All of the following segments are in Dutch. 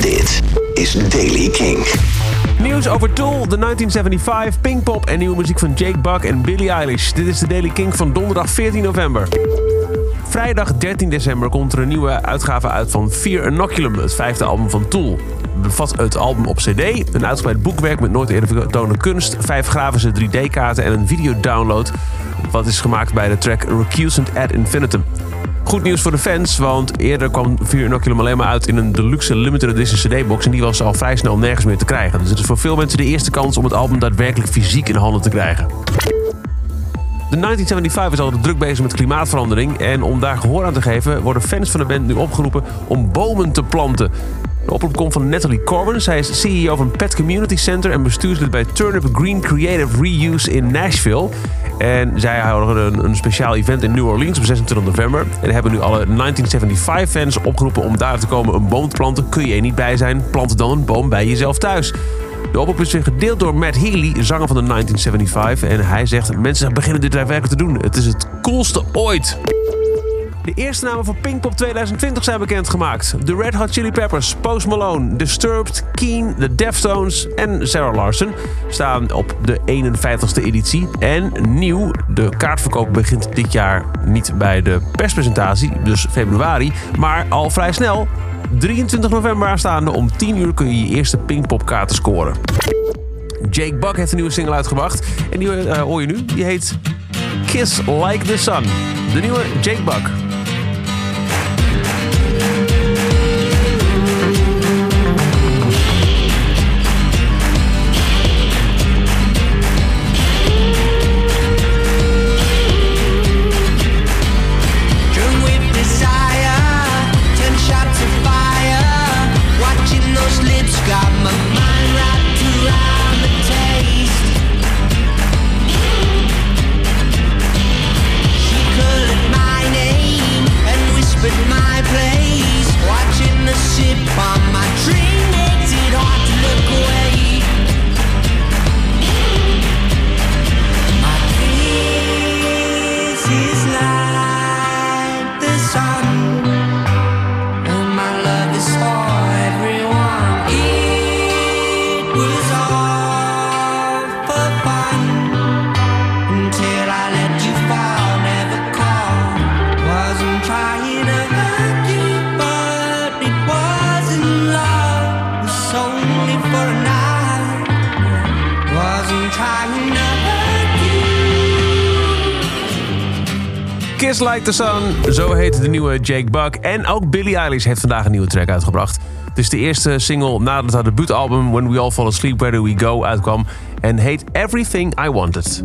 Dit is Daily King. Nieuws over Tool, The 1975, Pinkpop en nieuwe muziek van Jake Bugg en Billie Eilish. Dit is de Daily King van donderdag 14 november. Vrijdag 13 december komt er een nieuwe uitgave uit van Fear Inoculum, het vijfde album van Tool. Het bevat het album op cd, een uitgebreid boekwerk met nooit eerder vertoonde kunst, 5 grafische 3D-kaarten en een video-download, wat is gemaakt bij de track Recusant ad Infinitum. Goed nieuws voor de fans, want eerder kwam Fear Inoculum alleen maar uit in een deluxe limited edition cd-box en die was al vrij snel nergens meer te krijgen. Dus het is voor veel mensen de eerste kans om het album daadwerkelijk fysiek in handen te krijgen. De 1975 is altijd druk bezig met klimaatverandering en om daar gehoor aan te geven worden fans van de band nu opgeroepen om bomen te planten. De oproep komt van Natalie Corbin. Zij is CEO van Pet Community Center en bestuurslid bij Turnip Green Creative Reuse in Nashville. En zij houden een speciaal event in New Orleans op 26 november. En hebben nu alle 1975 fans opgeroepen om daar te komen een boom te planten. Kun je er niet bij zijn, plant dan een boom bij jezelf thuis. De oproep is weer gedeeld door Matt Healy, zanger van de 1975. En hij zegt, mensen beginnen dit daadwerkelijk te doen. Het is het coolste ooit. De eerste namen voor Pinkpop 2020 zijn bekendgemaakt. De Red Hot Chili Peppers, Post Malone, Disturbed, Keane, The Deftones en Sarah Larson staan op de 51ste editie. En nieuw, de kaartverkoop begint dit jaar niet bij de perspresentatie, dus februari, maar al vrij snel. 23 november aanstaande om 10 uur kun je je eerste Pinkpop kaarten scoren. Jake Bugg heeft een nieuwe single uitgebracht en die hoor je nu. Die heet Kiss Like The Sun. De nieuwe Jake Bugg. Kiss Like The Sun, zo heet de nieuwe Jake Bugg. En ook Billie Eilish heeft vandaag een nieuwe track uitgebracht. Het is de eerste single nadat haar debuutalbum When We All Fall Asleep, Where Do We Go? Uitkwam en heet Everything I Wanted.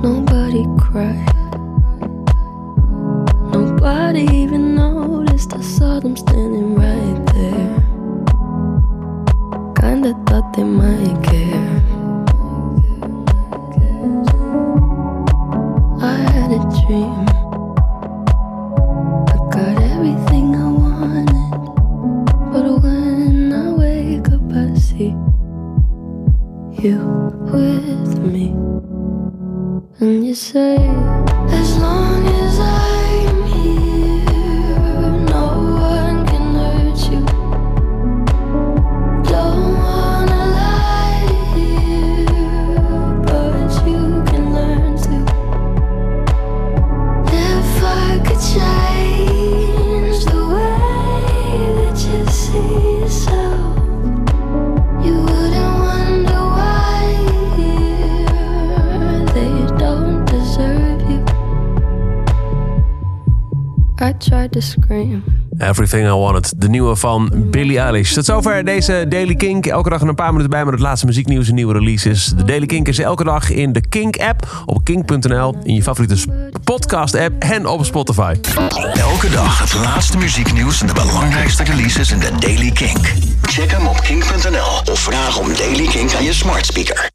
Nobody cried, nobody even noticed. I saw them standing right there, kinda thought they might care. I had a dream, I got everything I wanted, but when I wake up I see you with me. And you say, as long as I'm here, no one can hurt you. Don't wanna lie here, but you can learn to. If I could change the way that you see yourself, you wouldn't wonder why they don't deserve you. I just scream. Everything I Wanted, de nieuwe van Billie Eilish. Tot zover deze Daily Kink. Elke dag een paar minuten bij met het laatste muzieknieuws en nieuwe releases. De Daily Kink is elke dag in de Kink-app, op kink.nl, in je favoriete podcast-app en op Spotify. Elke dag het laatste muzieknieuws en de belangrijkste releases in de Daily Kink. Check hem op kink.nl of vraag om Daily Kink aan je smart speaker.